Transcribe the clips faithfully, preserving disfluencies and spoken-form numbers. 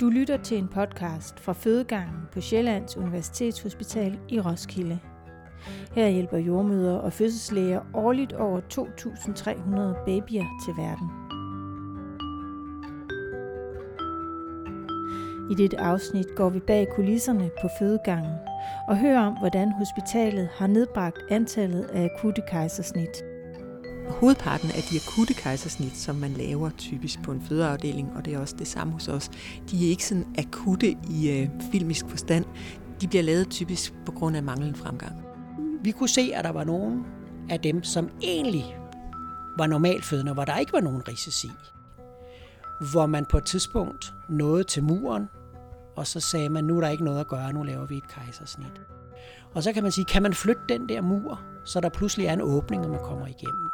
Du lytter til en podcast fra Fødegangen på Sjællands Universitetshospital i Roskilde. Her hjælper jordemødre og fødselslæger årligt over to tusind tre hundrede babyer til verden. I dette afsnit går vi bag kulisserne på Fødegangen og hører om, hvordan hospitalet har nedbragt antallet af akutte kejsersnit. Hovedparten af de akutte kejsersnit, som man laver typisk på en fødeafdeling, og det er også det samme hos os, de er ikke sådan akutte i øh, filmisk forstand. De bliver lavet typisk på grund af manglende fremgang. Vi kunne se, at der var nogen af dem, som egentlig var normalfødende, hvor der ikke var nogen risici. Hvor man på et tidspunkt nåede til muren, og så sagde man, nu er der ikke noget at gøre, nu laver vi et kejsersnit. Og så kan man sige, kan man flytte den der mur, så der pludselig er en åbning, når man kommer igennem.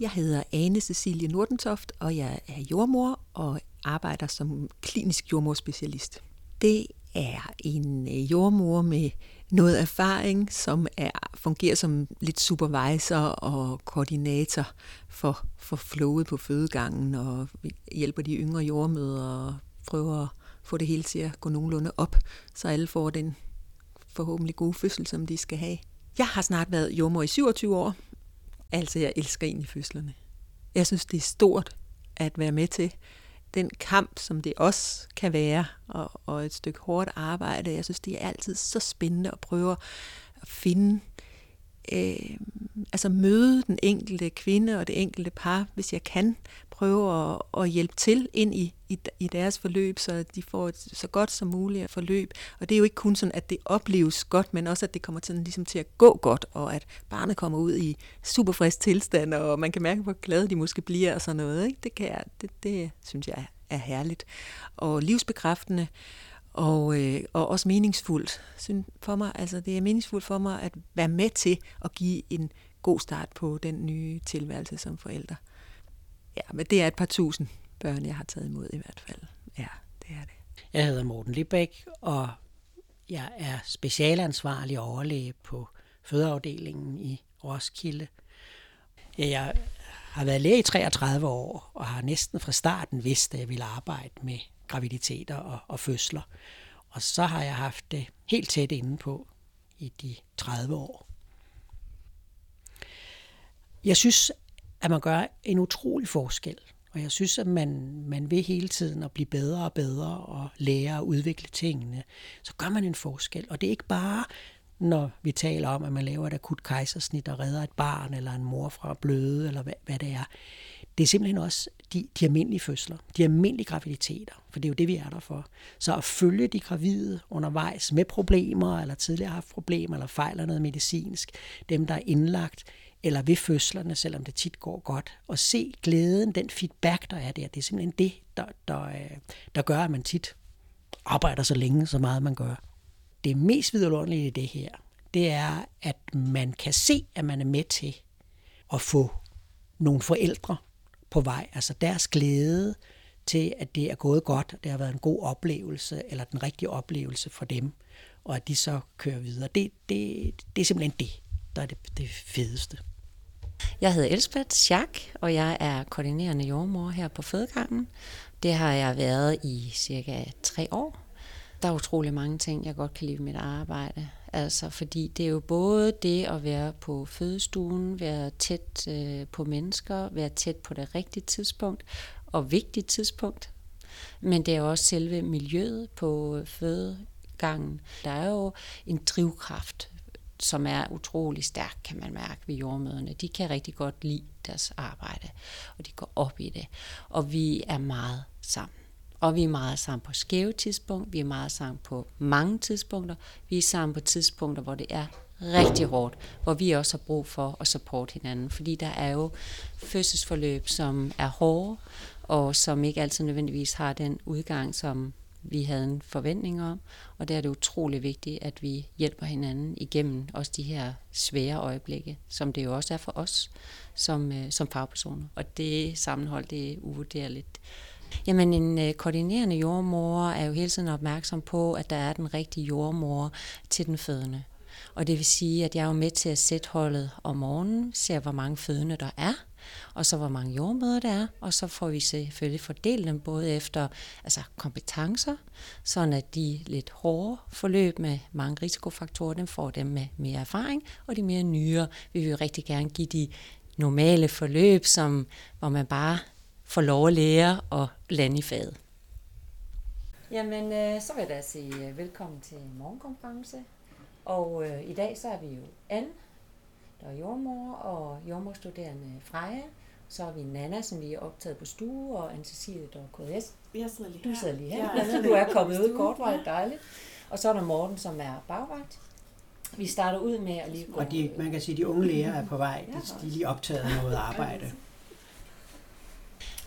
Jeg hedder Anne Cecilie Nordentoft, og jeg er jordmor og arbejder som klinisk jordmorspecialist. Det er en jordmor med noget erfaring, som er, fungerer som lidt supervisor og koordinator for, for flowet på fødegangen, og hjælper de yngre jordmødre og prøver at få det hele til at gå nogenlunde op, så alle får den forhåbentlig gode fødsel, som de skal have. Jeg har snart været jordmor i syvogtyve år. Altså, jeg elsker egentlig fødslerne. Jeg synes, det er stort at være med til. Den kamp, som det også kan være, og, og et stykke hårdt arbejde, jeg synes, det er altid så spændende at prøve at finde, øh, altså møde den enkelte kvinde og det enkelte par, hvis jeg kan, prøve at, at hjælpe til ind i, i, i deres forløb, så de får et så godt som muligt forløb. Og det er jo ikke kun sådan, at det opleves godt, men også, at det kommer til, ligesom til at gå godt, og at barnet kommer ud i superfrisk tilstand, og man kan mærke, hvor glade de måske bliver og sådan noget. Ikke? Det, kan jeg, det, det synes jeg er herligt. Og livsbekræftende, og, øh, og også meningsfuldt. For mig, altså, det er meningsfuldt for mig at være med til at give en god start på den nye tilværelse som forældre. Ja, men det er et par tusind børn, jeg har taget imod i hvert fald. Ja, det er det. Jeg hedder Morten Libæk, og jeg er specialansvarlig overlæge på fødeafdelingen i Roskilde. Jeg har været læge i treogtredive år, og har næsten fra starten vidst, at jeg ville arbejde med graviditeter og, og fødsler. Og så har jeg haft det helt tæt inde på i de tredive år. Jeg synes, at man gør en utrolig forskel. Og jeg synes, at man, man vil hele tiden at blive bedre og bedre og lære og udvikle tingene. Så gør man en forskel. Og det er ikke bare, når vi taler om, at man laver et akut kejsersnit og redder et barn eller en mor fra bløde, eller hvad, hvad det er. Det er simpelthen også de, de almindelige fødsler, de almindelige graviditeter, for det er jo det, vi er der for. Så at følge de gravide undervejs med problemer, eller tidligere har haft problemer, eller fejler noget medicinsk, dem, der er indlagt, eller ved fødslerne, selvom det tit går godt. Og se glæden, den feedback, der er der. Det er simpelthen det, der, der, der gør, at man tit arbejder så længe, så meget man gør. Det mest vidunderlige i det her, det er, at man kan se, at man er med til at få nogle forældre på vej. Altså deres glæde til, at det er gået godt, det har været en god oplevelse, eller den rigtige oplevelse for dem, og at de så kører videre. Det, det, det er simpelthen det, der er det, det fedeste. Jeg hedder Elsbeth Schack, og jeg er koordinerende jordemor her på Fødegangen. Det har jeg været i cirka tre år. Der er utrolig mange ting, jeg godt kan lide ved mit arbejde. Altså, fordi det er jo både det at være på fødestuen, være tæt øh, på mennesker, være tæt på det rigtige tidspunkt og vigtige tidspunkt. Men det er også selve miljøet på fødegangen. Der er jo en drivkraft, som er utrolig stærk, kan man mærke ved jordemøderne. De kan rigtig godt lide deres arbejde, og de går op i det. Og vi er meget sammen. Og vi er meget sammen på skæve tidspunkter, vi er meget sammen på mange tidspunkter, vi er sammen på tidspunkter, hvor det er rigtig hårdt, hvor vi også har brug for at supporte hinanden. Fordi der er jo fødselsforløb, som er hårde, og som ikke altid nødvendigvis har den udgang, som vi havde en forventning om, og der er det utrolig vigtigt, at vi hjælper hinanden igennem også de her svære øjeblikke, som det jo også er for os som, som fagpersoner. Og det sammenhold, det er uvurderligt. Jamen, en koordinerende jordemor er jo hele tiden opmærksom på, at der er den rigtige jordemor til den fødende. Og det vil sige, at jeg er jo med til at sætte holdet om morgenen, ser hvor mange fødende der er, og så hvor mange jordmøder der er, og så får vi selvfølgelig fordelt dem både efter altså kompetencer, sådan at de lidt hårde forløb med mange risikofaktorer, dem får dem med mere erfaring, og de mere nyere vil vi jo rigtig gerne give de normale forløb, som, hvor man bare får lov at lære og lande i faget. Jamen, øh, så vil jeg da sige velkommen til morgenkonference. Og øh, i dag så er vi jo Anne, der er jordmor, og jordmorstuderende Freja. Så har vi Nana, som vi er optaget på stue, og Anne Cecilie, der er K S. Jeg sidder lige her. Du sidder lige her. Ja, sidder du er kommet ud kortvarigt, dejligt. Og så er der Morten, som er bagvagt. Vi starter ud med at lige gå... Og de, man kan sige, at de unge læger er på vej. Ja, de er lige optaget af noget arbejde.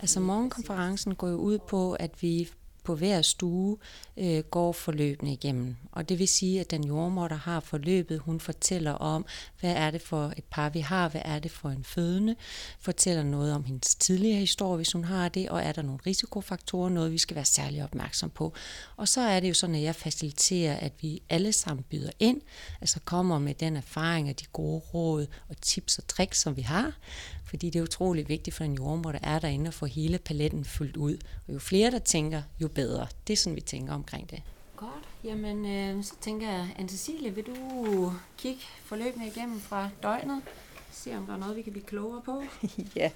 Altså morgenkonferencen går jo ud på, at vi på hver stue øh, går forløbene igennem. Og det vil sige, at den jordmor, der har forløbet, hun fortæller om, hvad er det for et par, vi har, hvad er det for en fødende, fortæller noget om hendes tidligere historie, hvis hun har det, og er der nogle risikofaktorer, noget vi skal være særlig opmærksom på. Og så er det jo sådan, at jeg faciliterer, at vi alle sammen byder ind, altså kommer med den erfaring og de gode råd og tips og tricks, som vi har, fordi det er utrolig vigtigt for en jordmor, der er derinde at få hele paletten fyldt ud. Og jo flere, der tænker, jo bedre. Det er sådan, vi tænker omkring det. Godt. Jamen, øh, så tænker jeg, Anne-Cecilie, vil du kigge forløbene igennem fra døgnet? Se, om der er noget, vi kan blive klogere på? Ja,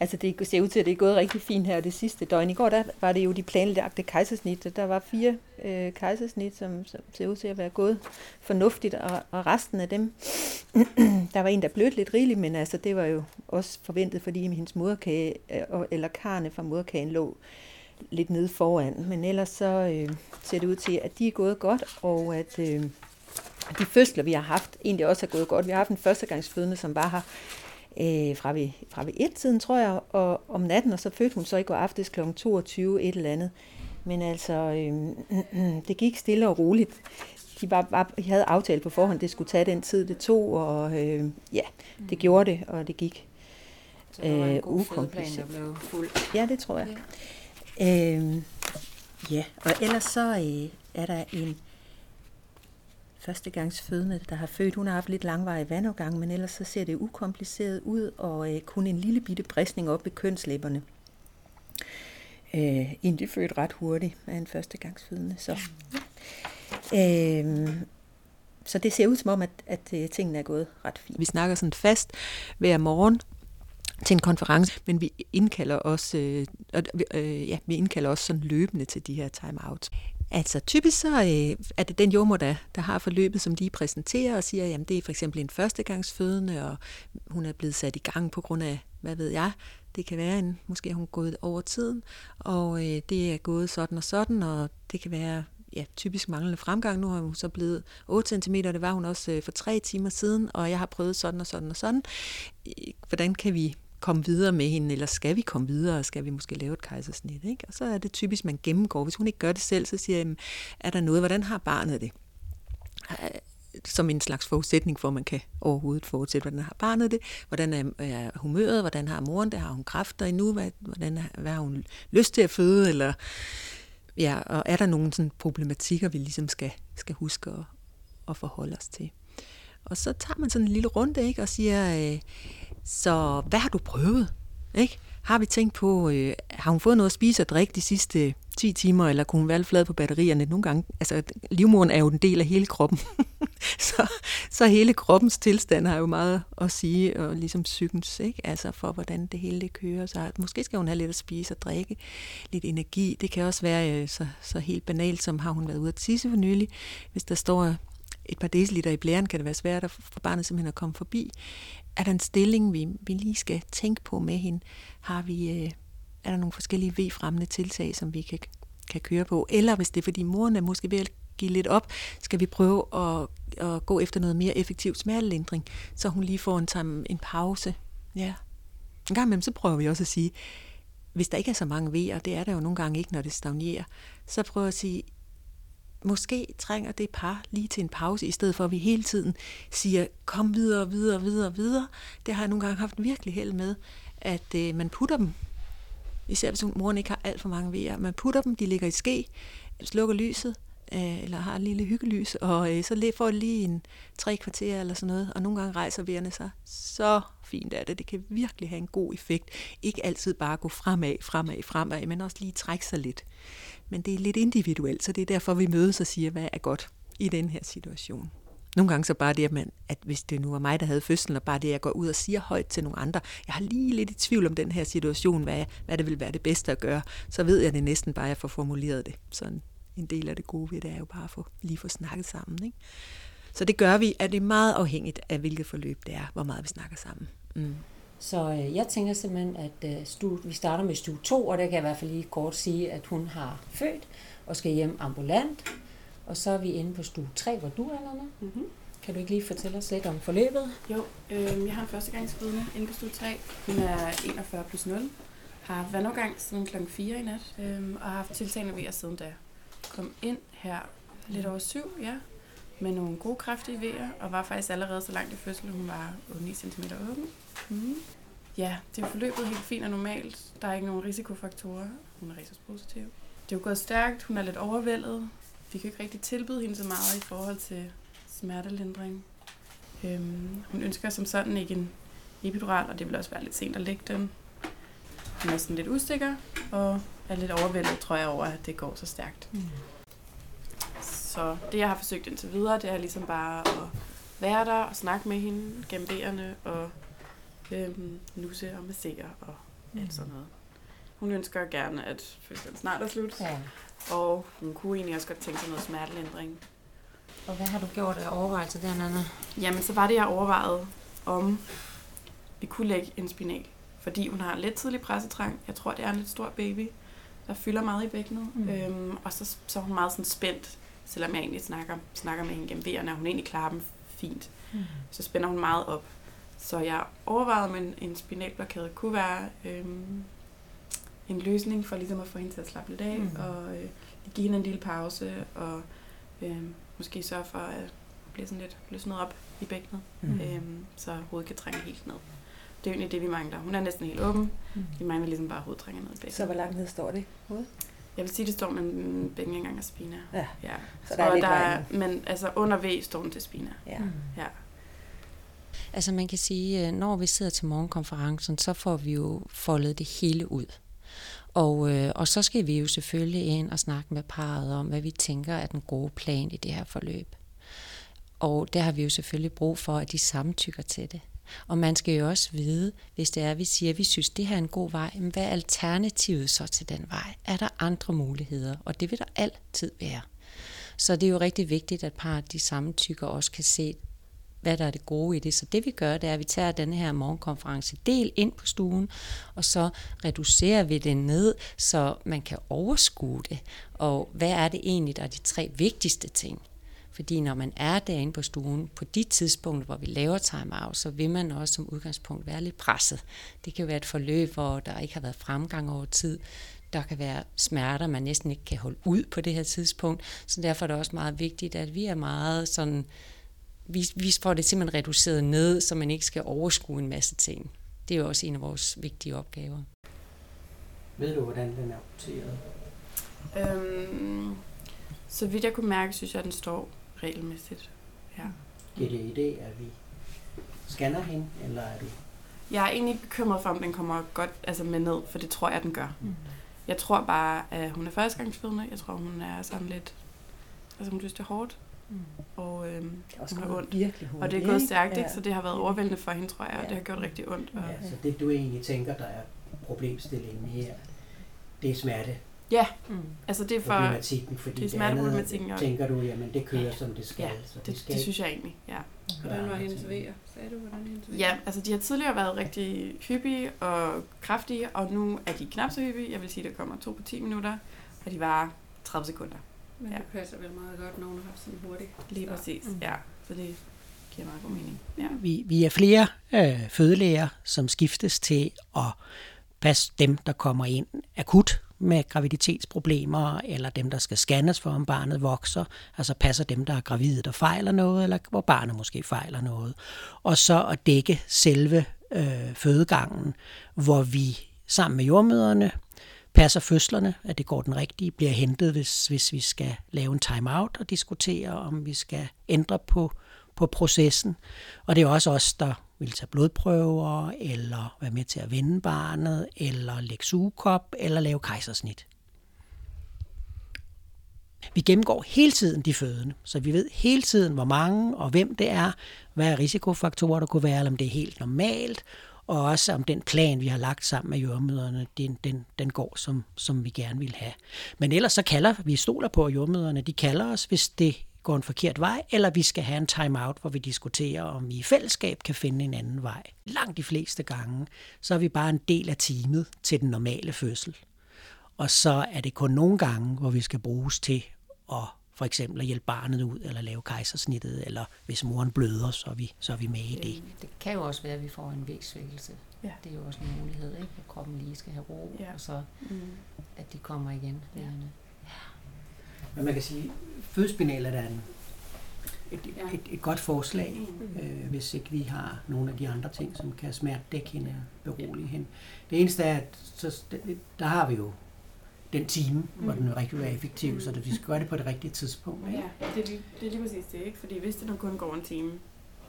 altså det ser ud til, at det er gået rigtig fint her det sidste døgn. I går der var det jo de planlagte kejsersnit. Der var fire øh, kejsersnit, som, som ser ud til at være gået fornuftigt, og, og resten af dem, der var en, der blødte lidt rigeligt, men altså det var jo også forventet, fordi hendes moderkage, eller karrene fra moderkagen lå lidt nede foran, men ellers så øh, ser det ud til, at de er gået godt, og at øh, de fødsler, vi har haft, egentlig også er gået godt. Vi har haft en førstegangsfødende, som var her øh, fra ved, fra ved et-tiden, tror jeg, og om natten, og så fødte hun så i går aftes klokken toogtyve, et eller andet. Men altså, øh, øh, øh, det gik stille og roligt. De var, var, havde aftalt på forhånd, det skulle tage den tid, det tog, og øh, ja, det gjorde det, og det gik øh, ukompliceret. Så det var en god fødeplan, der blev fuld. Ja, det tror jeg. Ja. Øhm, ja, og ellers så øh, er der en førstegangsfødende, der har født. Hun har haft lidt langvarig vandafgang, men ellers så ser det ukompliceret ud, og øh, kun en lille bitte bristning op ved kønslæberne. Øh, Egentlig født ret hurtigt af en førstegangsfødende. Så, ja. øhm, så det ser ud som om, at, at, at tingene er gået ret fint. Vi snakker sådan fast hver morgen til en konference, men vi indkalder også, øh, øh, ja, vi indkalder også sådan løbende til de her timeouts. Altså typisk så øh, er det den jordmor, der, der har forløbet, som de præsenterer og siger, jamen det er for eksempel en førstegangsfødende, og hun er blevet sat i gang på grund af, hvad ved jeg, det kan være, en, måske er hun gået over tiden, og øh, det er gået sådan og sådan, og det kan være ja, typisk manglende fremgang. Nu har hun så blevet otte centimeter, det var hun også øh, for tre timer siden, og jeg har prøvet sådan og sådan og sådan. Hvordan kan vi komme videre med hende, eller skal vi komme videre, og skal vi måske lave et kejsersnit, ikke? Og så er det typisk, man gennemgår. Hvis hun ikke gør det selv, så siger jeg, er der noget, hvordan har barnet det? Som en slags forudsætning for, at man kan overhovedet fortsætte, hvordan har barnet det, hvordan er humøret, hvordan har moren det, har hun kræfter endnu, hvordan, hvad har hun lyst til at føde, eller ja, og er der nogle sådan problematikker, vi ligesom skal, skal huske at, at forholde os til. Og så tager man sådan en lille runde, ikke, og siger, øh, så hvad har du prøvet? Ikke? Har vi tænkt på, øh, har hun fået noget at spise og drikke de sidste ti timer, eller kunne hun være flad på batterierne nogle gange? Altså, livmoderen er jo en del af hele kroppen, så, så hele kroppens tilstand har jo meget at sige, og ligesom psykens, ikke? Altså for hvordan det hele det kører. Så måske skal hun have lidt at spise og drikke, lidt energi. Det kan også være øh, så, så helt banalt, som har hun været ude at tisse for nylig, hvis der står et par deciliter i blæren, kan det være svært for barnet simpelthen at komme forbi. Er der en stilling, vi, vi lige skal tænke på med hende? Har vi, er der nogle forskellige V-fremmende tiltag, som vi kan, kan køre på? Eller hvis det er, fordi moren er måske ved at give lidt op, skal vi prøve at, at gå efter noget mere effektiv smertelindring, så hun lige får en, en pause. Ja. En gang imellem, så prøver vi også at sige, hvis der ikke er så mange V'er, det er der jo nogle gange ikke, når det stagnerer, så prøver at sige, måske trænger det par lige til en pause, i stedet for at vi hele tiden siger, kom videre, videre, videre, videre. Det har jeg nogle gange haft virkelig held med, at øh, man putter dem, især hvis moren ikke har alt for mange vejer. Man putter dem, de ligger i ske, slukker lyset, øh, eller har et lille hyggelys, og øh, så får jeg lige en tre kvarter eller sådan noget, og nogle gange rejser vejerne sig. Så fint er det. Det kan virkelig have en god effekt. Ikke altid bare gå fremad, fremad, fremad, men også lige trække sig lidt. Men det er lidt individuelt, så det er derfor, vi mødes og siger, hvad er godt i den her situation. Nogle gange så bare det, at, man, at hvis det nu var mig, der havde fødslen, og bare det, at jeg går ud og siger højt til nogle andre, jeg har lige lidt i tvivl om den her situation, hvad, jeg, hvad det ville være det bedste at gøre, så ved jeg det næsten bare, at jeg får formuleret det. Så en, en del af det gode ved det er jo bare at få, lige få snakket sammen. Ikke? Så det gør vi, at det er meget afhængigt af, hvilket forløb det er, hvor meget vi snakker sammen. Mm. Så øh, jeg tænker simpelthen, at øh, stu, vi starter med stue to, og der kan jeg i hvert fald lige kort sige, at hun har født og skal hjem ambulant. Og så er vi inde på stue tre, hvor du er, Nana. Mm-hmm. Kan du ikke lige fortælle os lidt om forløbet? Jo, øh, jeg har en førstegangsfødende inde på stue tre. Hun er enogfyrre plus nul. Har haft vandafgang siden klokken fire i nat. Øh, og har haft tiltagende vejer siden da. Kom ind her lidt over syv, ja. Med nogle gode kraftige vejer. Og var faktisk allerede så langt i fødsel, hun var otte til ni centimeter åben. Mm. Ja, det er forløbet helt fint og normalt. Der er ikke nogen risikofaktorer. Hun er resuspositiv. Det er jo gået stærkt. Hun er lidt overvældet. Vi kan ikke rigtig tilbyde hende så meget i forhold til smertelindring. Øhm, hun ønsker som sådan ikke en epidural, og det vil også være lidt sent at lægge den. Hun er sådan lidt usikker og er lidt overvældet, tror jeg, over, at det går så stærkt. Mm. Så det, jeg har forsøgt indtil videre, det er ligesom bare at være der og snakke med hende gennem vejerne og øhm, nusse og massere og mm. alt sådan noget. Hun ønsker gerne, at fødslen snart er slut. Ja. Og hun kunne egentlig også godt tænke sig noget smertelindring. Og hvad har du gjort af overvejelser der, Nana? Jamen, så var det, jeg overvejede, om vi kunne lægge en spinal. Fordi hun har en lidt tidlig pressetrang. Jeg tror, det er en lidt stor baby, der fylder meget i bækkenet. Mm. Øhm, og så, så er hun meget sådan spændt, selvom jeg egentlig snakker, snakker med hende gennem vejerne, og hun egentlig klarer dem fint. Mm. Så spænder hun meget op. Så jeg overvejede, om en, en spinalblokade kunne være... Øhm, en løsning for ligesom at få hende til at slappe lidt af, mm. og øh, give hende en lille pause, og øh, måske sørge for at hun bliver sådan lidt løsnet op i bækkenet, mm. øh, så hovedet kan trænge helt ned. Det er jo egentlig det, vi mangler. Hun er næsten helt åben. Mm. Vi mangler ligesom bare, at hovedet trænger ned i bækkenet. Så hvor langt ned står det hovedet? Jeg vil sige, det står mellem bækkengang og spina. Ja, ja. Så der er lidt vejen. Men altså under V står hun til spina. Ja. Mm. Ja. Altså man kan sige, når vi sidder til morgenkonferencen, så får vi jo foldet det hele ud. Og, øh, og så skal vi jo selvfølgelig ind og snakke med parret om, hvad vi tænker er den gode plan i det her forløb. Og der har vi jo selvfølgelig brug for, at de samtykker til det. Og man skal jo også vide, hvis det er, at vi siger, at vi synes, at det her er en god vej, men hvad er alternativet så til den vej? Er der andre muligheder? Og det vil der altid være. Så det er jo rigtig vigtigt, at parret de samtykker også kan se, hvad der er det gode i det. Så det vi gør, det er, at vi tager den her morgenkonference del ind på stuen, og så reducerer vi det ned, så man kan overskue det. Og hvad er det egentlig, der er de tre vigtigste ting? Fordi når man er derinde på stuen, på de tidspunkter, hvor vi laver time-out, så vil man også som udgangspunkt være lidt presset. Det kan jo være et forløb, hvor der ikke har været fremgang over tid. Der kan være smerter, man næsten ikke kan holde ud på det her tidspunkt. Så derfor er det også meget vigtigt, at vi er meget sådan... Vi, vi får det simpelthen reduceret ned, så man ikke skal overskue en masse ting. Det er jo også en af vores vigtige opgaver. Ved du, hvordan den er opdateret? Øhm, så vidt jeg kunne mærke, synes jeg, at den står regelmæssigt. Ja. Giver det idé, at vi scanner hende, eller er det? Jeg er egentlig bekymret for, om den kommer godt altså med ned, for det tror jeg, den gør. Mm. Jeg tror bare, at hun er førstegangsfødende. Jeg tror, hun er sådan lidt... Altså, hun synes, det er hårdt. Og øh, det har ondt. Virkelig hårdt, og det er gået stærkt, ikke? Ja. Så det har været overvældende for hende, tror jeg, og ja. Det har gjort rigtig ondt. Og... Ja, så det du egentlig tænker, der er problemstillingen her, det er smerte. Ja, mm. altså det er for problematikken, fordi det er smerteproblematikken. Og... Tænker du, jamen det kører, ja. Som det skal. Ja, så det, det, skal... det synes jeg egentlig, ja. Hvordan var hendes vejer? Sagde du, hvordan hendes vejer? Ja, altså de har tidligere været rigtig hyppige og kraftige, og nu er de knap så hyppige. Jeg vil sige, der kommer to på ti minutter, og de varer tredive sekunder. Men det passer vel meget godt, når hun har sådan hurtigt. Lige præcis, mm. ja. Så det giver meget god mening. Ja. Vi, vi er flere øh, fødelæger, som skiftes til at passe dem, der kommer ind akut med graviditetsproblemer, eller dem, der skal scannes for, om barnet vokser. Altså passer dem, der er gravide, der fejler noget, eller hvor barnet måske fejler noget. Og så at dække selve øh, fødegangen, hvor vi sammen med jordmøderne passer fødslerne, at det går den rigtige, bliver hentet, hvis, hvis vi skal lave en timeout og diskutere, om vi skal ændre på, på processen. Og det er også os, der vil tage blodprøver, eller være med til at vende barnet, eller lægge sugekop, eller lave kejsersnit. Vi gennemgår hele tiden de fødende, så vi ved hele tiden, hvor mange og hvem det er, hvad er risikofaktorer, der kunne være, eller om det er helt normalt, og også om den plan, vi har lagt sammen med jordmøderne, den, den, den går, som, som vi gerne vil have. Men ellers så kalder vi, stoler på jordmøderne, de kalder os, hvis det går en forkert vej, eller vi skal have en time-out, hvor vi diskuterer, om vi i fællesskab kan finde en anden vej. Langt de fleste gange, så er vi bare en del af teamet til den normale fødsel. Og så er det kun nogle gange, hvor vi skal bruges til at for eksempel at hjælpe barnet ud, eller lave kejsersnittet, eller hvis moren bløder, så er vi, så er vi med i det. Det kan jo også være, at vi får en vægtsvækkelse. Ja. Det er jo også en mulighed, ikke? At kroppen lige skal have ro, ja. Og så mm. at de kommer igen. Ja. Ja. Men man kan sige, at fødespinaler er et, et, et, et godt forslag, mm. øh, hvis ikke vi har nogle af de andre ting, som kan smerte dække hende og berolige hende. Det eneste er, at så, der har vi jo den time, hvor den er rigtig effektiv, så vi skal gøre det på det rigtige tidspunkt. Ikke? Ja, det er, lige, det er lige præcis det, ikke? Fordi hvis det nu kun går en time,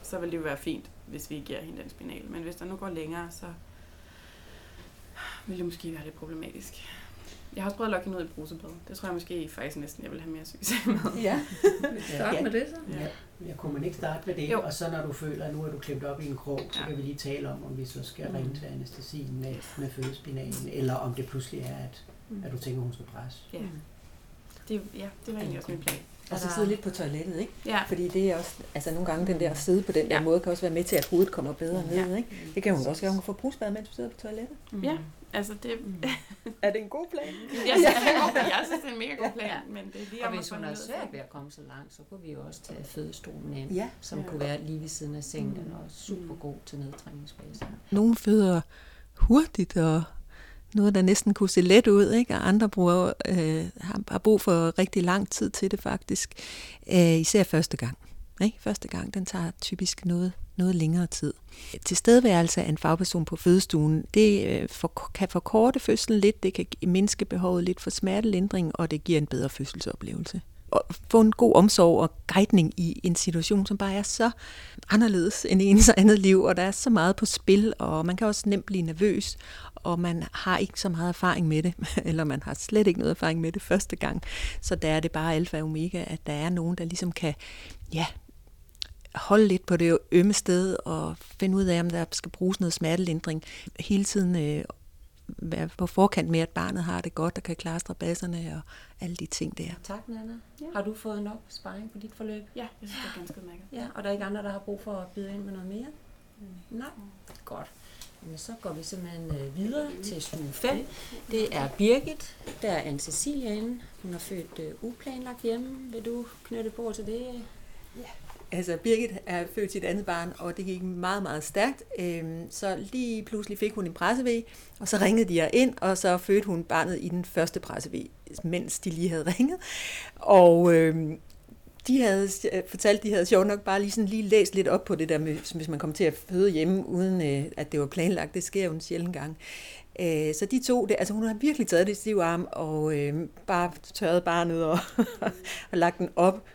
så vil det jo være fint, hvis vi giver hende den spinal. Men hvis der nu går længere, så vil det måske være lidt problematisk. Jeg har også prøvet at lokke hende ud i brusebad. Det tror jeg måske faktisk næsten, jeg vil have mere succes med. Ja, start med det så. Ja. Ja, kunne man ikke starte med det? Jo. Og så når du føler, at nu er du klemt op i en krog, så ja. Kan vi lige tale om, om vi så skal mm. ringe til anestesien med, med fødespinalen, eller om det pludselig er, at at du tænker, hun skal presse. Ja, det, ja, det var egentlig også min plan. Og så sidde lidt på toilettet, ikke? Ja. Fordi det er også, altså nogle gange den der at sidde på den der ja. Måde, kan også være med til, at hovedet kommer bedre ja. Ned, ikke? Det kan hun også gøre, hun kan få brusbad, mens du sidder på toilettet. Mm. Ja, altså det... er det en god plan? Jeg synes, det er en god plan. Jeg synes, det er en mega god plan, ja. Men det er lige om, og hvis hun er svært ved at komme så langt, så kunne vi jo også tage fødestolen ind, ja. Som ja. Kunne være lige ved siden af sengen, mm. og super god til nedtræningsbasen. Nogle føder hurtigt og... noget, der næsten kunne se let ud, ikke? Og andre bruger, øh, har brug for rigtig lang tid til det faktisk. Æh, især første gang. Ikke? Første gang, den tager typisk noget, noget længere tid. Tilstedeværelse af en fagperson på fødestuen, det øh, for, kan forkorte fødslen lidt, det kan mindske behovet lidt for smertelindring, og det giver en bedre fødselsoplevelse. Og få en god omsorg og guidning i en situation, som bare er så anderledes end ens andet liv, og der er så meget på spil, og man kan også nemt blive nervøs, og man har ikke så meget erfaring med det, eller man har slet ikke noget erfaring med det første gang. Så der er det bare alfa og omega, at der er nogen, der ligesom kan ja, holde lidt på det ømme sted, og finde ud af, om der skal bruges noget smertelindring. Hele tiden øh, være på forkant med, at barnet har det godt, der kan klare strabasserne og alle de ting der. Tak, Nana. Ja. Har du fået nok sparring på dit forløb? Ja, jeg synes, det er ganske udmærket. Ja, og der er ikke andre, der har brug for at byde ind med noget mere? Mm. Nej. Godt. Jamen, så går vi simpelthen videre til stue fem. Det er Birgit, der er Anne Cecilie inde. Hun har født uh, uplanlagt hjemme. Vil du knytte på til det? Ja. Altså, Birgit er født sit andet barn, og det gik meget, meget stærkt. Så lige pludselig fik hun en pressevæg, og så ringede de her ind, og så fødte hun barnet i den første pressevæg, mens de lige havde ringet. Og øh, de havde fortalt, de havde sjovt nok bare lige, sådan, lige læst lidt op på det der med, hvis man kom til at føde hjemme, uden øh, at det var planlagt. Det sker jo en sjældent gang. Øh, så de to, det, altså hun har virkelig taget det i stiv arm, og øh, bare tørret barnet og, og lagt den op.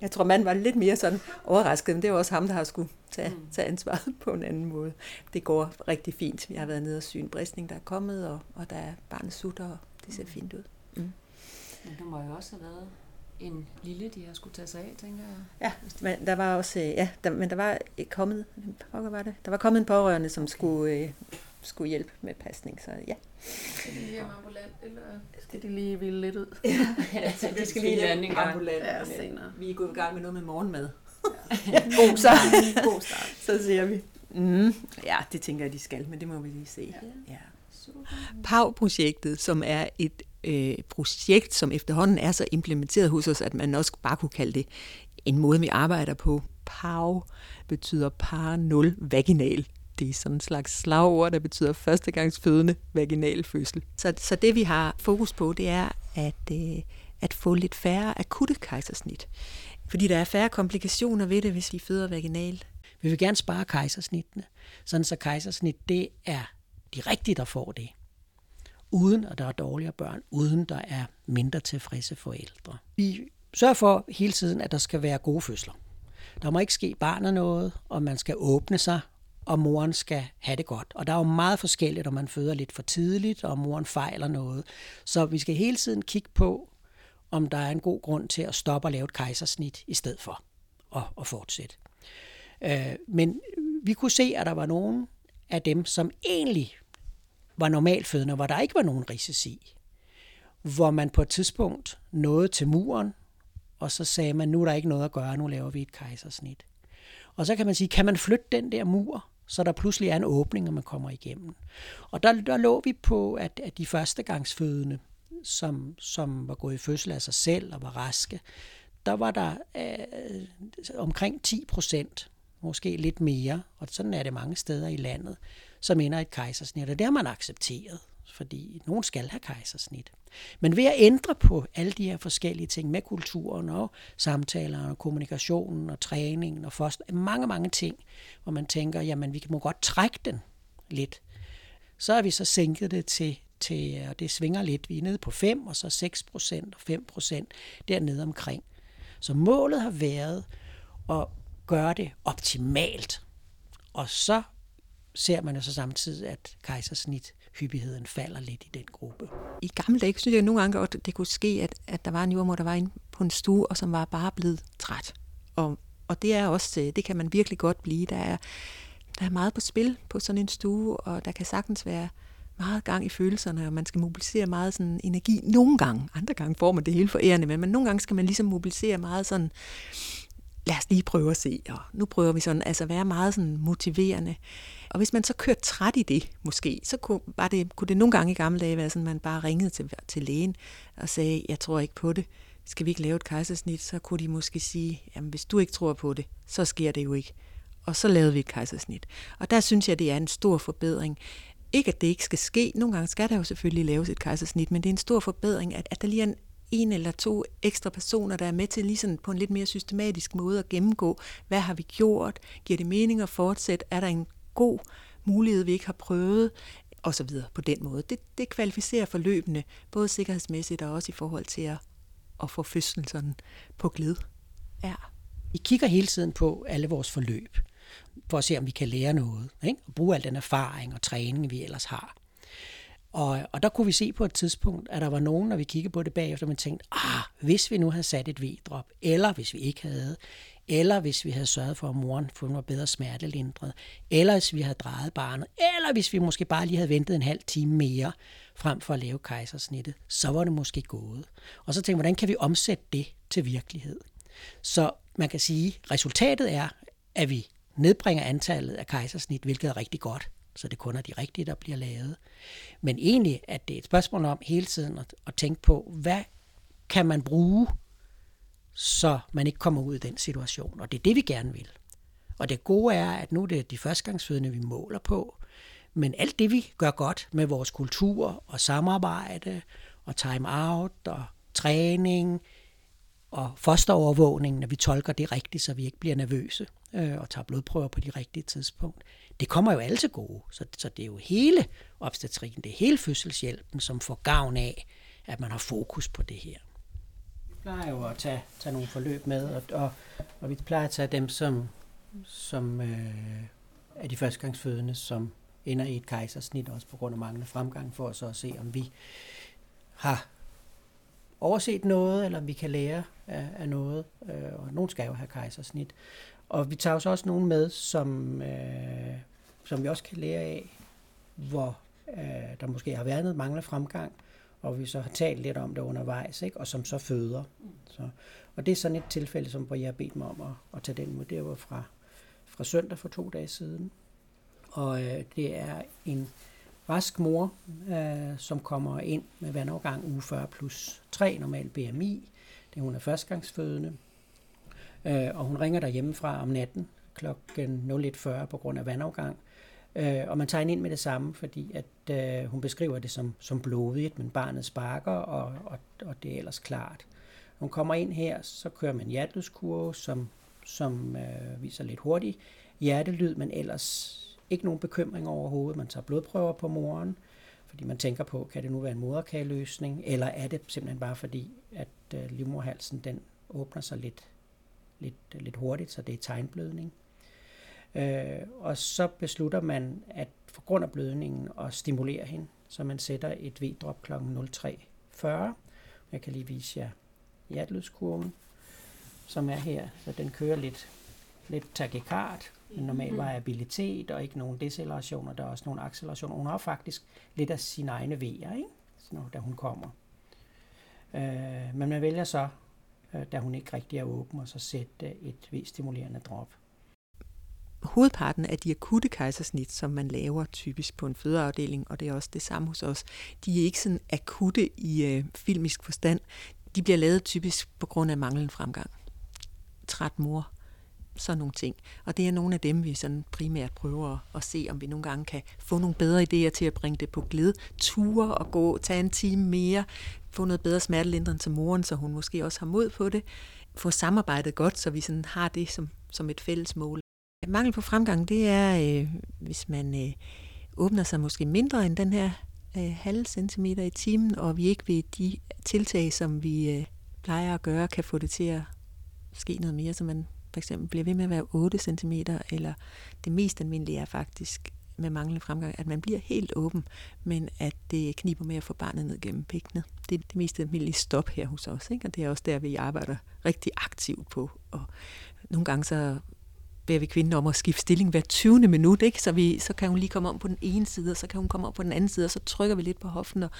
Jeg tror, manden var lidt mere sådan overrasket, men det var også ham, der har skulle tage, tage ansvaret på en anden måde. Det går rigtig fint. Jeg har været nede og sy en bristning, der er kommet, og, og der er barnet sutter, og det ser fint ud. Mm. Men der må jo også have været en lille, de har skulle tage sig af, tænker jeg. Ja, men der var også, ja, der, men der var kommet, hvad var det? Der var kommet en pårørende, som skulle... Øh, skulle hjælpe med pasning, så ja. Skal de lige have ambulant, eller skal de lige hvile lidt ud? Ja, altså, de skal lige have en ambulant. Ja, senere. Vi er gået i gang med noget med morgenmad. Ja. God start. God start. Så siger vi. Mm, ja, det tænker jeg, de skal, men det må vi lige se. Ja. Ja. P A V-projektet, som er et øh, projekt, som efterhånden er så implementeret hos os, at man også bare kunne kalde det en måde, vi arbejder på. P A V betyder paranul vaginal. Det er sådan en slags slagord, der betyder førstegangsfødende vaginal fødsel. Så, så det, vi har fokus på, det er at, øh, at få lidt færre akutte kejsersnit. Fordi der er færre komplikationer ved det, hvis de føder vaginal. Vi vil gerne spare kejsersnittene, sådan så kejsersnit, det er de rigtige, der får det. uden at der er dårligere børn, uden der er mindre tilfredse forældre. Vi sørger for hele tiden, at der skal være gode fødsler. Der må ikke ske barnet noget, og man skal åbne sig, og moren skal have det godt. Og der er jo meget forskelligt, om man føder lidt for tidligt, og moren fejler noget. Så vi skal hele tiden kigge på, om der er en god grund til at stoppe og lave et kejsersnit i stedet for og, og fortsætte. Øh, men vi kunne se, at der var nogen af dem, som egentlig var normalfødende, hvor der ikke var nogen risici. Hvor man på et tidspunkt nåede til muren, og så sagde man, nu er der ikke noget at gøre, nu laver vi et kejsersnit. Og så kan man sige, kan man flytte den der mur, så der pludselig er en åbning, og man kommer igennem. Og der, der lå vi på, at, at de førstegangsfødende, som, som var gået i fødsel af sig selv og var raske, der var der øh, omkring ti procent, måske lidt mere, og sådan er det mange steder i landet, som ender i et kejsersnit. Og det har man accepteret, fordi nogen skal have kejsersnit. Men ved at ændre på alle de her forskellige ting med kulturen og samtalerne og kommunikationen og træningen og foster, mange, mange ting, hvor man tænker, jamen vi må godt trække den lidt, så har vi så sænket det til, til og det svinger lidt, vi er nede på fem, og så seks procent og fem procent dernede omkring. Så målet har været at gøre det optimalt, og så ser man jo så samtidig, at kejsersnithyppigheden falder lidt i den gruppe. I gamle dage synes jeg nogle gange godt, det kunne ske, at, at der var en jordmor, der var inde på en stue, og som var bare blevet træt. Og, og det er også, det kan man virkelig godt blive. Der er, der er meget på spil på sådan en stue, og der kan sagtens være meget gang i følelserne, og man skal mobilisere meget sådan energi nogle gange. Andre gange får man det hele forærende, men, men nogle gange skal man ligesom mobilisere meget sådan, lad os lige prøve at se, og nu prøver vi sådan, altså være meget sådan motiverende. Og hvis man så kørte træt i det, måske, så kunne, var det, kunne det nogle gange i gamle dage være sådan, man bare ringede til, til lægen og sagde, jeg tror ikke på det, skal vi ikke lave et kejsersnit? Så kunne de måske sige, jamen hvis du ikke tror på det, så sker det jo ikke. Og så lavede vi et kejsersnit. Og der synes jeg, det er en stor forbedring. Ikke at det ikke skal ske, nogle gange skal der jo selvfølgelig laves et kejsersnit, men det er en stor forbedring, at, at der lige er en en eller to ekstra personer, der er med til ligesom på en lidt mere systematisk måde at gennemgå, hvad har vi gjort, giver det mening at fortsætte, er der en god mulighed, vi ikke har prøvet, og så videre på den måde. Det, det kvalificerer forløbene, både sikkerhedsmæssigt og også i forhold til at, at få fødslen sådan på glæde. Ja. Vi kigger hele tiden på alle vores forløb, for at se, om vi kan lære noget, ikke? Og bruge al den erfaring og træning, vi ellers har. Og, og der kunne vi se på et tidspunkt, at der var nogen, når vi kiggede på det bagefter, man tænkte, ah, hvis vi nu havde sat et V-drop, eller hvis vi ikke havde, eller hvis vi havde sørget for, at moren var bedre smertelindret, eller hvis vi havde drejet barnet, eller hvis vi måske bare lige havde ventet en halv time mere, frem for at lave kejsersnittet, så var det måske gået. Og så tænkte jeg, hvordan kan vi omsætte det til virkelighed? Så man kan sige, resultatet er, at vi nedbringer antallet af kejsersnit, hvilket er rigtig godt. Så det kun er de rigtige, der bliver lavet. Men egentlig at det er et spørgsmål om hele tiden at, at tænke på, hvad kan man bruge, så man ikke kommer ud i den situation. Og det er det, vi gerne vil. Og det gode er, at nu er det de førstegangsfødende, vi måler på. Men alt det, vi gør godt med vores kultur og samarbejde og time-out og træning og fosterovervågning, når vi tolker det rigtigt, så vi ikke bliver nervøse og tager blodprøver på de rigtige tidspunkt. Det kommer jo alle til gode, så, så det er jo hele obstetrikken, det er hele fødselshjælpen, som får gavn af, at man har fokus på det her. Vi plejer jo at tage, tage nogle forløb med, og, og, og vi plejer at tage dem, som, som øh, er de førstegangsfødende, som ender i et kejsersnit, også på grund af manglende fremgang, for så at se, om vi har overset noget, eller om vi kan lære af, af noget, og nogen skal jo have kejsersnit. Og vi tager også nogen med, som, øh, som vi også kan lære af, hvor øh, der måske har været noget mangler fremgang, og vi så har talt lidt om det undervejs, ikke? Og som så føder. Så. Og det er sådan et tilfælde, som jeg har bedt mig om at, at tage den med. Det var fra, fra søndag for to dage siden. Og øh, det er en rask mor, øh, som kommer ind med vandovergang uge fyrre plus tre, normal B M I. Det er, hun er førstegangsfødende. Og hun ringer derhjemmefra om natten klokken nul et fyrre på grund af vandafgang. Og man tager hende ind med det samme, fordi at hun beskriver det som, som blodigt, men barnet sparker, og, og, og det er ellers klart. Hun kommer ind her, så kører man hjertelydskurve, som, som øh, viser lidt hurtigt hjertelyd, men ellers ikke nogen bekymring overhovedet. Man tager blodprøver på moren. fordi man tænker på, kan det nu være en moderkageløsning, eller er det simpelthen bare fordi, at livmoderhalsen den åbner sig lidt, lidt, lidt hurtigt, så det er tegnblødning. Øh, og så beslutter man, at på grund af blødningen, at stimulere hende, så man sætter et V-drop kl. tre fyrre. Jeg kan lige vise jer hjertelydskurven, som er her, så den kører lidt, lidt tachykard. En normal variabilitet og ikke nogen decelerationer, der er også nogle accelerationer. Hun har faktisk lidt af sine egne vejer, ikke? Når, da hun kommer. Øh, men man vælger så, da hun ikke rigtig er åben, og så sætte et V-stimulerende drop. Hovedparten af de akutte kejsersnit, som man laver typisk på en fødeafdeling, og det er også det samme hos os, de er ikke sådan akutte i øh, filmisk forstand. De bliver lavet typisk på grund af manglende fremgang. Træt mor. Sådan nogle ting. Og det er nogle af dem, vi sådan primært prøver at se, om vi nogle gange kan få nogle bedre idéer til at bringe det på glæde. Ture og gå, tage en time mere, få noget bedre smertelindring til moren, så hun måske også har mod på det. Få samarbejdet godt, så vi sådan har det som, som et fælles mål. Mangel på fremgang, det er, øh, hvis man øh, åbner sig måske mindre end den her øh, halve centimeter i timen, og vi ikke ved de tiltag, som vi øh, plejer at gøre, kan få det til at ske noget mere, så man for eksempel bliver ved med at være otte centimeter, eller det mest almindelige er faktisk med manglende fremgang, at man bliver helt åben, men at det kniber med at få barnet ned gennem pignet. Det er det mest almindelige stop her hos os, ikke? Og det er også der, vi arbejder rigtig aktivt på. Og nogle gange så beder vi kvinden om at skifte stilling hver tyvende minut, ikke? Så, vi, så kan hun lige komme om på den ene side, og så kan hun komme om på den anden side, og så trykker vi lidt på hoften, og,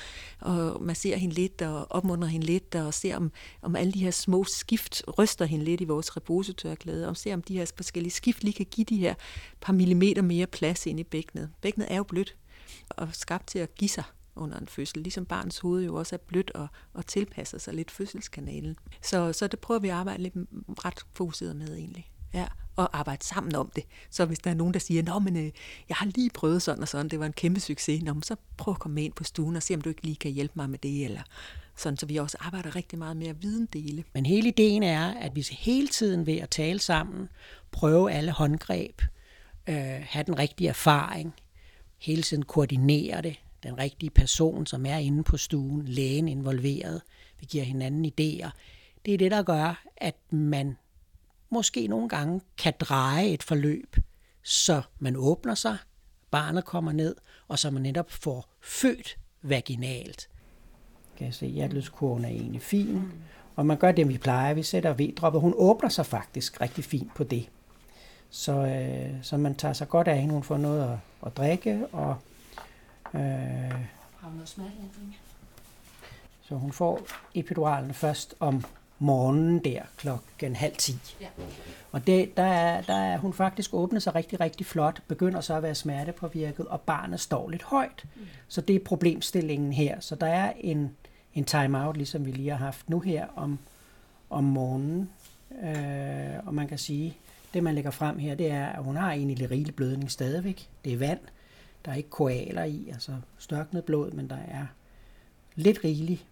og masserer hende lidt, og opmuntrer hende lidt, og ser om, om alle de her små skift ryster hende lidt i vores reposetørklæde, og ser om de her forskellige skift lige kan give de her par millimeter mere plads ind i bækkenet. Bækkenet er jo blødt, og skabt til at give sig under en fødsel, ligesom barns hoved jo også er blødt og, og tilpasser sig lidt fødselskanalen. Så, så det prøver vi at arbejde lidt ret fokuseret med egentlig. Ja, og arbejde sammen om det. Så hvis der er nogen, der siger, nå, men øh, jeg har lige prøvet sådan og sådan, det var en kæmpe succes, nå, men så prøv at komme ind på stuen og se, om du ikke lige kan hjælpe mig med det, eller sådan, så vi også arbejder rigtig meget med at videndele. Men hele ideen er, at vi hele tiden ved at tale sammen, prøve alle håndgreb, øh, have den rigtige erfaring, hele tiden koordinere det, den rigtige person, som er inde på stuen, lægen involveret, vi giver hinanden idéer. Det er det, der gør, at man måske nogle gange kan dreje et forløb, så man åbner sig, barnet kommer ned, og så man netop får født vaginalt. Kan jeg se, hjertelydskurven er egentlig fin, og man gør det, vi plejer. Vi sætter V-droppet. Hun åbner sig faktisk rigtig fint på det. Så, øh, så man tager sig godt af hende. Hun får noget at, at drikke, og øh, så hun får epiduralen først om morgenen der, klokken halv ti. Ja. Og det, der, er, der er hun faktisk åbnet sig rigtig, rigtig flot, begynder så at være smertepåvirket, og barnet står lidt højt. Mm. Så det er problemstillingen her. Så der er en, en time-out, ligesom vi lige har haft nu her om, om morgenen. Øh, og man kan sige, det man lægger frem her, det er, at hun har egentlig rigelig blødning stadigvæk. Det er vand. Der er ikke koaler i, altså størknet blod, men der er lidt rigelig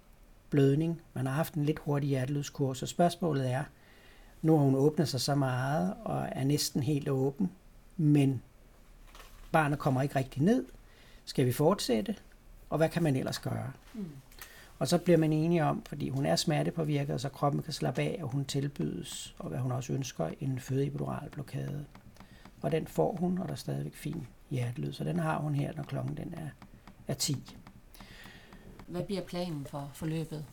blødning. Man har haft en lidt hurtig hjertelydskurve, så spørgsmålet er, nu har hun åbnet sig så meget og er næsten helt åben, men barnet kommer ikke rigtig ned. Skal vi fortsætte? Og hvad kan man ellers gøre? Mm. Og så bliver man enige om, fordi hun er smertepåvirket, så kroppen kan slappe af, og hun tilbydes, og hvad hun også ønsker, en fødeepiduralblokade. Og den får hun, og der er stadigvæk fin hjertelyd, så den har hun her, når klokken den er, er ti. Hvad bliver planen for forløbet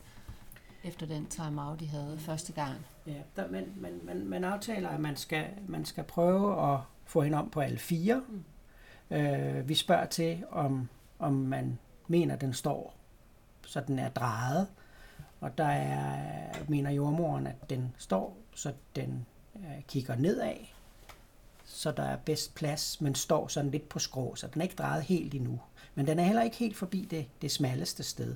efter den time-out, de havde første gang? Ja, der, man, man, man, man aftaler, at man skal, man skal prøve at få hende om på alle fire. Mm. Øh, vi spørger til, om, om man mener, den står, så den er drejet. Og der er, mener jordmoren, at den står, så den øh, kigger nedad, så der er bedst plads, men står sådan lidt på skrå, så den er ikke drejet helt endnu. Men den er heller ikke helt forbi det, det smalleste sted.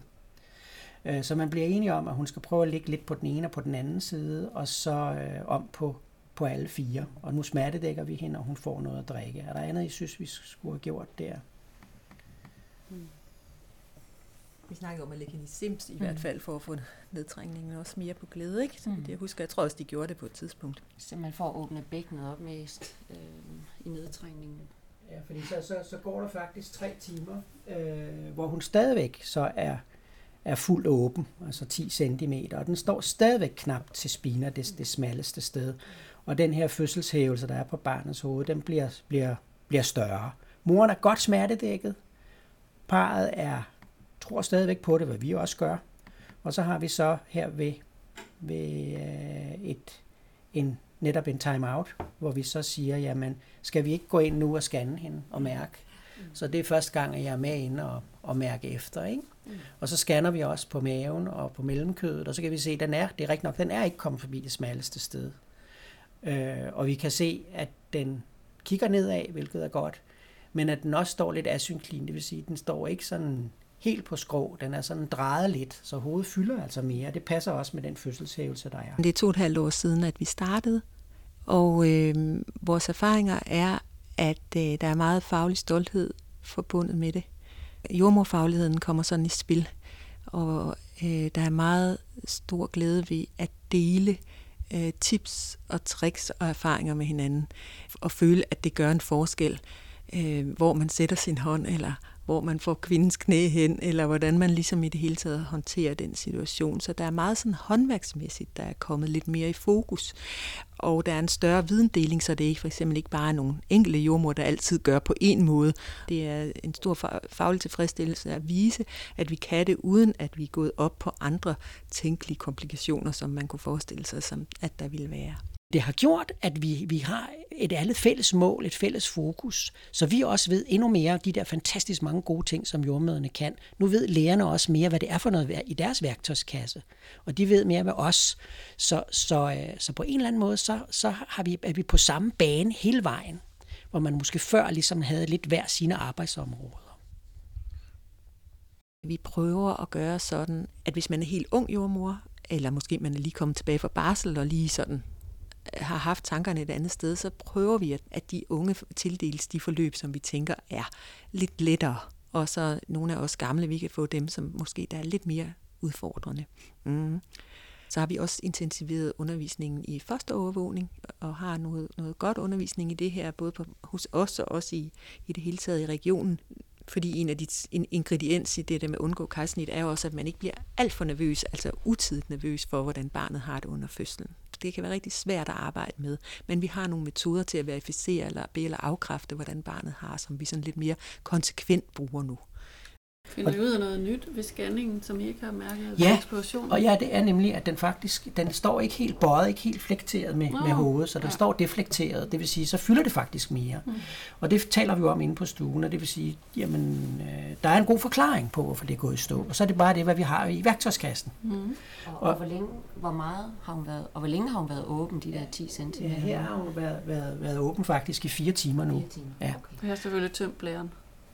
Så man bliver enige om, at hun skal prøve at ligge lidt på den ene og på den anden side, og så om på, på alle fire. Og nu smertedækker vi hende, og hun får noget at drikke. Er der andet, I synes, vi skulle have gjort der? Hmm. Vi snakkede om at lægge hende i sims, i mm. hvert fald, for at få nedtrængningen også mere på glæde, ikke? Mm. Det, jeg husker, jeg tror også, de gjorde det på et tidspunkt. Så man får åbnet bækkenet op mest øh, i nedtrængningen. Ja, fordi så, så, så går der faktisk tre timer, øh, hvor hun stadigvæk så er, er fuldt åben, altså ti centimeter, og den står stadigvæk knap til spina, det, det smalleste sted. Og den her fødselshævelse, der er på barnets hoved, den bliver, bliver, bliver større. Moren er godt smertedækket. Parret er, tror stadigvæk på det, hvad vi også gør. Og så har vi så her ved, ved et, en, netop en time-out, hvor vi så siger, jamen, skal vi ikke gå ind nu og scanne hende og mærke? Mm. Så det er første gang, at jeg er med inde og, og mærke efter, ikke? Mm. Og så scanner vi også på maven og på mellemkødet, og så kan vi se, at den er, det er rigtigt nok, den er ikke kommet forbi det smalleste sted. Øh, og vi kan se, at den kigger nedad, hvilket er godt, men at den også står lidt asynklin, det vil sige, at den står ikke sådan helt på skrå, den er sådan drejet lidt, så hovedet fylder altså mere. Det passer også med den fødselshævelse, der er. Det er to og et halvt år siden, at vi startede, og øh, vores erfaringer er, at øh, der er meget faglig stolthed forbundet med det. Jordemoderfagligheden kommer sådan i spil, og øh, der er meget stor glæde ved at dele øh, tips og tricks og erfaringer med hinanden, og føle, at det gør en forskel, øh, hvor man sætter sin hånd, eller hvor man får kvindens knæ hen, eller hvordan man ligesom i det hele taget håndterer den situation. Så der er meget sådan håndværksmæssigt, der er kommet lidt mere i fokus. Og der er en større videndeling, så det er for eksempel ikke bare nogle enkelte jordemoder, der altid gør på én måde. Det er en stor faglig tilfredsstillelse at vise, at vi kan det, uden at vi er gået op på andre tænkelige komplikationer, som man kunne forestille sig, som at der ville være. Det har gjort, at vi, vi har et andet fælles mål, et fælles fokus, så vi også ved endnu mere de der fantastisk mange gode ting, som jordemødrene kan. Nu ved lægerne også mere, hvad det er for noget i deres værktøjskasse, og de ved mere med os. Så, så, så på en eller anden måde, så, så har vi, er vi på samme bane hele vejen, hvor man måske før ligesom havde lidt hver sine arbejdsområder. Vi prøver at gøre sådan, at hvis man er helt ung jordemor, eller måske man er lige kommet tilbage fra barsel og lige sådan har haft tankerne et andet sted, så prøver vi, at de unge tildeles de forløb, som vi tænker er lidt lettere. Og så nogle af os gamle, vi kan få dem, som måske der er lidt mere udfordrende. Mm. Så har vi også intensiveret undervisningen i fosterovervågning, og har noget, noget godt undervisning i det her, både på, hos os og også i, i det hele taget i regionen. Fordi en af de en ingrediens i det der med at undgå kejsersnit er også, at man ikke bliver alt for nervøs, altså utidigt nervøs for, hvordan barnet har det under fødslen. Det kan være rigtig svært at arbejde med, men vi har nogle metoder til at verificere eller bede eller afkræfte, hvordan barnet har, som vi sådan lidt mere konsekvent bruger nu. Finder I ud af noget nyt ved scanningen, som I ikke har mærket? Ja, og ja, det er nemlig, at den faktisk den står ikke helt bøjet, ikke helt flekteret med, oh, med hovedet, så den ja. står deflekteret, det vil sige, så fylder det faktisk mere. Mm. Og det taler vi jo om inde på stuen, og det vil sige, jamen, der er en god forklaring på, hvorfor det er gået i stå, og så er det bare det, hvad vi har i værktøjskassen. Mm. Og, og, og hvor, længe, hvor meget har hun været, og hvor længe har hun været åben, de der ti centimeter? Ja, her har hun været, været, været åben faktisk i fire timer nu. Fire timer. Ja. Okay. Her er selvfølgelig tømt blæren.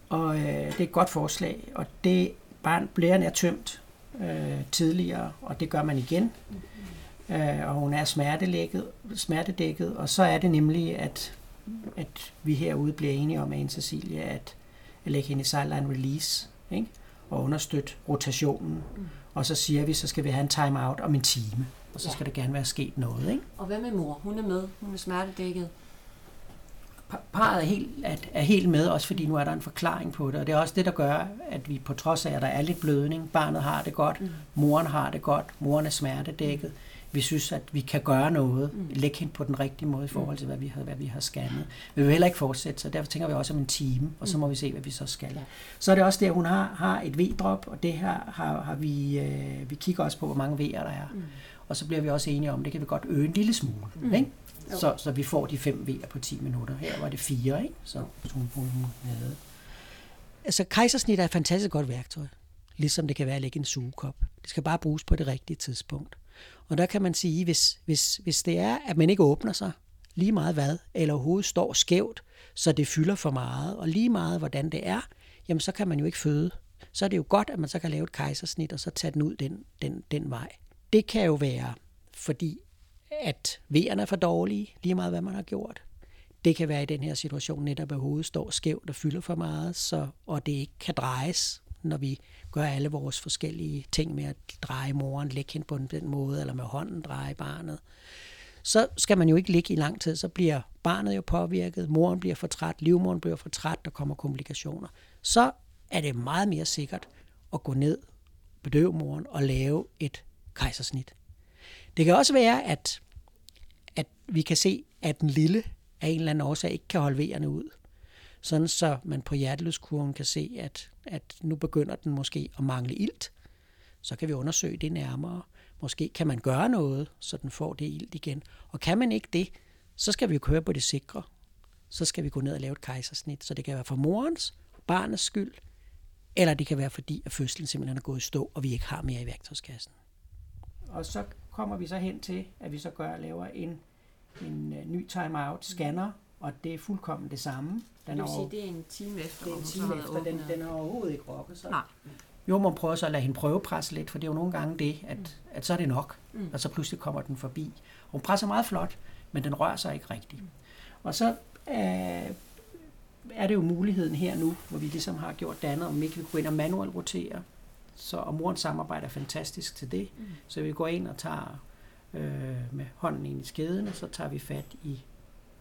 Og øh, det er et godt forslag, og det barn, blæren er tømt øh, tidligere, og det gør man igen. Mm-hmm. Øh, og hun er smertedækket, og så er det nemlig, at, at vi herude bliver enige om, Anne Cecilie, at, at lægge hende i sideline release, ikke? Og understøtte rotationen. Mm. Og så siger vi, så skal vi have en time-out om en time, og så ja. skal der gerne være sket noget. Ikke? Og hvad med mor? Hun er med, hun er smertedækket. Parret er helt, er helt med, også fordi nu er der en forklaring på det, og det er også det, der gør, at vi på trods af, at der er lidt blødning, barnet har det godt, mm. moren har det godt, moren er smertedækket, vi synes, at vi kan gøre noget, mm. lægge hende på den rigtige måde i forhold til, hvad vi har, hvad vi har scannet. Vi vil heller ikke fortsætte, så derfor tænker vi også om en time, og så må vi se, hvad vi så skal. Ja. Så er det også det, at hun har, har et V-drop, og det her har, har vi, øh, vi kigger også på, hvor mange V'er der er, mm. og så bliver vi også enige om, det kan vi godt øge en lille smule, mm. ikke? Så, så vi får de fem V'er på ti minutter. Her var det fire, ikke? Så hun, hun havde. Altså, kejsersnit er et fantastisk godt værktøj. Ligesom det kan være at lægge en sugekop. Det skal bare bruges på det rigtige tidspunkt. Og der kan man sige, hvis, hvis, hvis det er, at man ikke åbner sig lige meget hvad, eller hovedet står skævt, så det fylder for meget, og lige meget hvordan det er, jamen så kan man jo ikke føde. Så er det jo godt, at man så kan lave et kejsersnit, og så tage den ud den, den, den vej. Det kan jo være, fordi at V'erne er for dårlige, lige meget hvad man har gjort. Det kan være i den her situation netop, at hovedet står skævt og fylder for meget, så, og det ikke kan drejes, når vi gør alle vores forskellige ting med at dreje moren, lægge hende på den måde, eller med hånden dreje barnet. så skal man jo ikke ligge i lang tid. Så bliver barnet jo påvirket, moren bliver for træt, livmoren bliver for træt, der kommer komplikationer. Så er det meget mere sikkert at gå ned, bedøve moren og lave et kejsersnit. Det kan også være, at, at vi kan se, at den lille af en eller anden årsag ikke kan holde vejerne ud. Sådan så man på hjertelødskurven kan se, at, at nu begynder den måske at mangle ilt. Så kan vi undersøge det nærmere. Måske kan man gøre noget, så den får det ilt igen. Og kan man ikke det, så skal vi jo køre på det sikre. Så skal vi gå ned og lave et kejsersnit. Så det kan være for morens, barnets skyld, eller det kan være fordi, at fødslen simpelthen er gået i stå, og vi ikke har mere i værktøjskassen. Og så kommer vi så hen til, at vi så gør og laver en, en ny time-out-scanner, og det er fuldkommen det samme. Den det vil sige, det er en time efter, det er en time efter. Den, den er overhovedet ikke rokket. Så. Nej. Jo, man prøver så at lade hende prøvepresse lidt, for det er jo nogle gange det, at, mm. at så er det nok, mm. og så pludselig kommer den forbi. Hun presser meget flot, men den rører sig ikke rigtigt. Mm. Og så øh, er det jo muligheden her nu, hvor vi ligesom har gjort det andet, om ikke vi går ind og manuelt rotere, så, og moren samarbejder fantastisk til det, mm. så vi går ind og tager øh, med hånden ind i skeden, og så tager vi fat i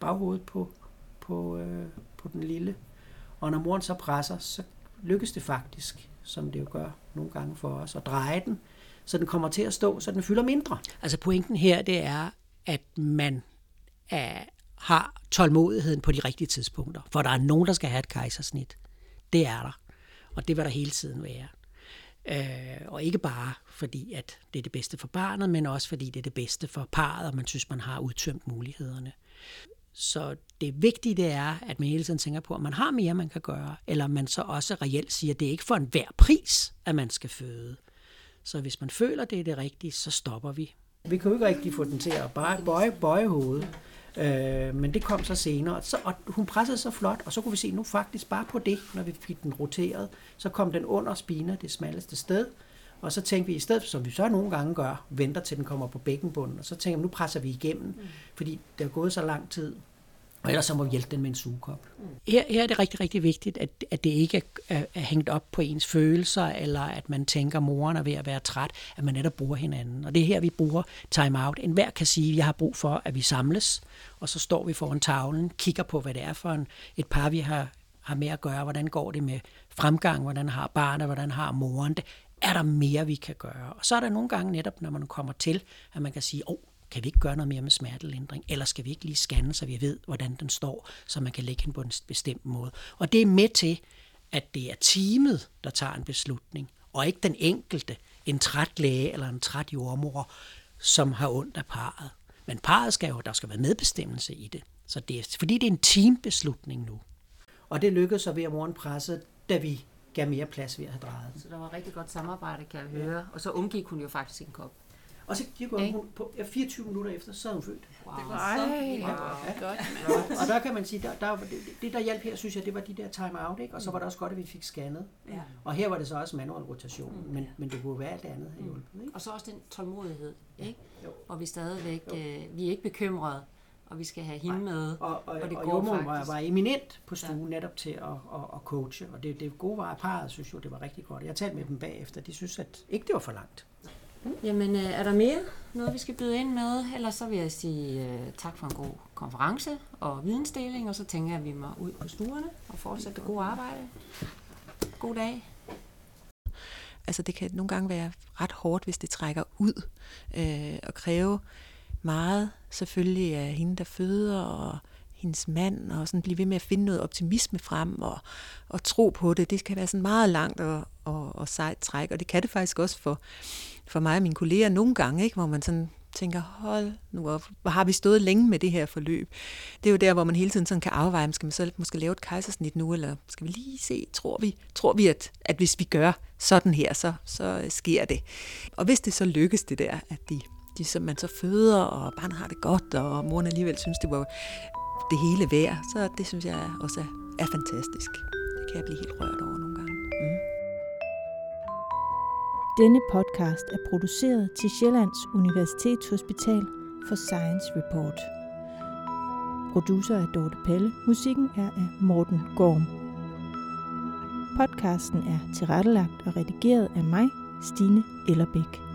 baghovedet på, på, øh, på den lille. Og når moren så presser, så lykkes det faktisk, som det jo gør nogle gange for os, at dreje den, så den kommer til at stå, så den fylder mindre. Altså pointen her, det er, at man er, har tålmodigheden på de rigtige tidspunkter, for der er nogen, der skal have et kejsersnit. Det er der, og det vil der hele tiden være. Øh, og ikke bare fordi, at det er det bedste for barnet, men også fordi det er det bedste for parret, og man synes, man har udtømt mulighederne. Så det vigtige, det er, at man hele tiden tænker på, om man har mere, man kan gøre, eller man så også reelt siger, at det er ikke for enhver pris, at man skal føde. Så hvis man føler, det er det rigtige, så stopper vi. Vi kunne ikke rigtig få den til at bare bøje, bøje hovedet, øh, men det kom så senere. Så, og hun pressede så flot, og så kunne vi se, nu faktisk bare på det, når vi fik den roteret, så kom den under spiner, det smalleste sted. Og så tænkte vi, i stedet for, som vi så nogle gange gør, venter til den kommer på bækkenbunden, og så tænker vi, nu presser vi igennem, mm. fordi det er gået så lang tid, og ellers så må vi hjælpe den med en sugekop. Mm. Her, her er det rigtig, rigtig vigtigt, at, at det ikke er, er, er hængt op på ens følelser, eller at man tænker, at moren er ved at være træt, at man netop bruger hinanden. Og det er her, vi bruger time-out. En hver kan sige, at jeg har brug for, at vi samles, og så står vi foran tavlen, kigger på, hvad det er for en, et par, vi har, har med at gøre, hvordan går det med fremgang, hvordan har barnet, hvordan har moren det. Er der mere, vi kan gøre? Og så er der nogle gange netop, når man kommer til, at man kan sige, åh, kan vi ikke gøre noget mere med smertelindring? Eller skal vi ikke lige scanne, så vi ved, hvordan den står, så man kan lægge den på en bestemt måde? Og det er med til, at det er teamet, der tager en beslutning, og ikke den enkelte, en træt læge eller en træt jordmor, som har ondt af parret. Men parret skal jo, der skal være medbestemmelse i det. Så det er, fordi det er en teambeslutning nu. Og det lykkedes så ved at moren pressede, da vi gav mere plads ved at have drejet. Så der var rigtig godt samarbejde, kan jeg høre. Ja. Og så undgik hun jo faktisk en kop. Og så gik hun, hun på ja, fireogtyve minutter efter, så havde hun født. Wow. Det var så wow. Ja. Godt. Ja. Og der kan man sige, der, der, det, det der hjalp her, synes jeg, det var de der time-out, ikke? Og så var det også godt, at vi fik scannet. Ja. Og her var det så også manuel rotation, mm. men, men det kunne jo være alt andet havde hjulpet. Ikke? Og så også den tålmodighed, ikke? Ja. Og vi stadigvæk, øh, vi er ikke bekymrede, og vi skal have hende med, og, og, og det og går faktisk. Var eminent på stuen ja. Netop til at, at, at coache, og det, det gode var, at parret synes jo, det var rigtig godt. Jeg talte med dem bagefter, de synes, at ikke det var for langt. Jamen, er der mere noget, vi skal byde ind med? Ellers så vil jeg sige uh, tak for en god konference og vidensdeling, og så tænker jeg, at vi må ud på stuerne og fortsætte det gode arbejde. God dag. Altså, det kan nogle gange være ret hårdt, hvis det trækker ud øh, og kræve meget selvfølgelig af hende, der føder, og hendes mand, og sådan blive ved med at finde noget optimisme frem, og, og tro på det. Det kan være sådan meget langt og, og, og sejt træk, og det kan det faktisk også for, for mig og mine kolleger nogle gange, ikke? Hvor man sådan tænker, hold nu op, hvor har vi stået længe med det her forløb? Det er jo der, hvor man hele tiden sådan kan afveje, skal man så måske lave et kejsersnit nu, eller skal vi lige se, tror vi, tror vi at, at hvis vi gør sådan her, så, så sker det. Og hvis det så lykkes det der, at de De, som man så føder, og barnet har det godt, og moren alligevel synes, det var det hele værd. Så det synes jeg også er, er fantastisk. Det kan jeg blive helt rørt over nogle gange. Mm. Denne podcast er produceret til Sjællands Universitetshospital for Science Report. Producer er Dorte Pelle. Musikken er af Morten Gorm. Podcasten er tilrettelagt og redigeret af mig, Stine Ellerbæk.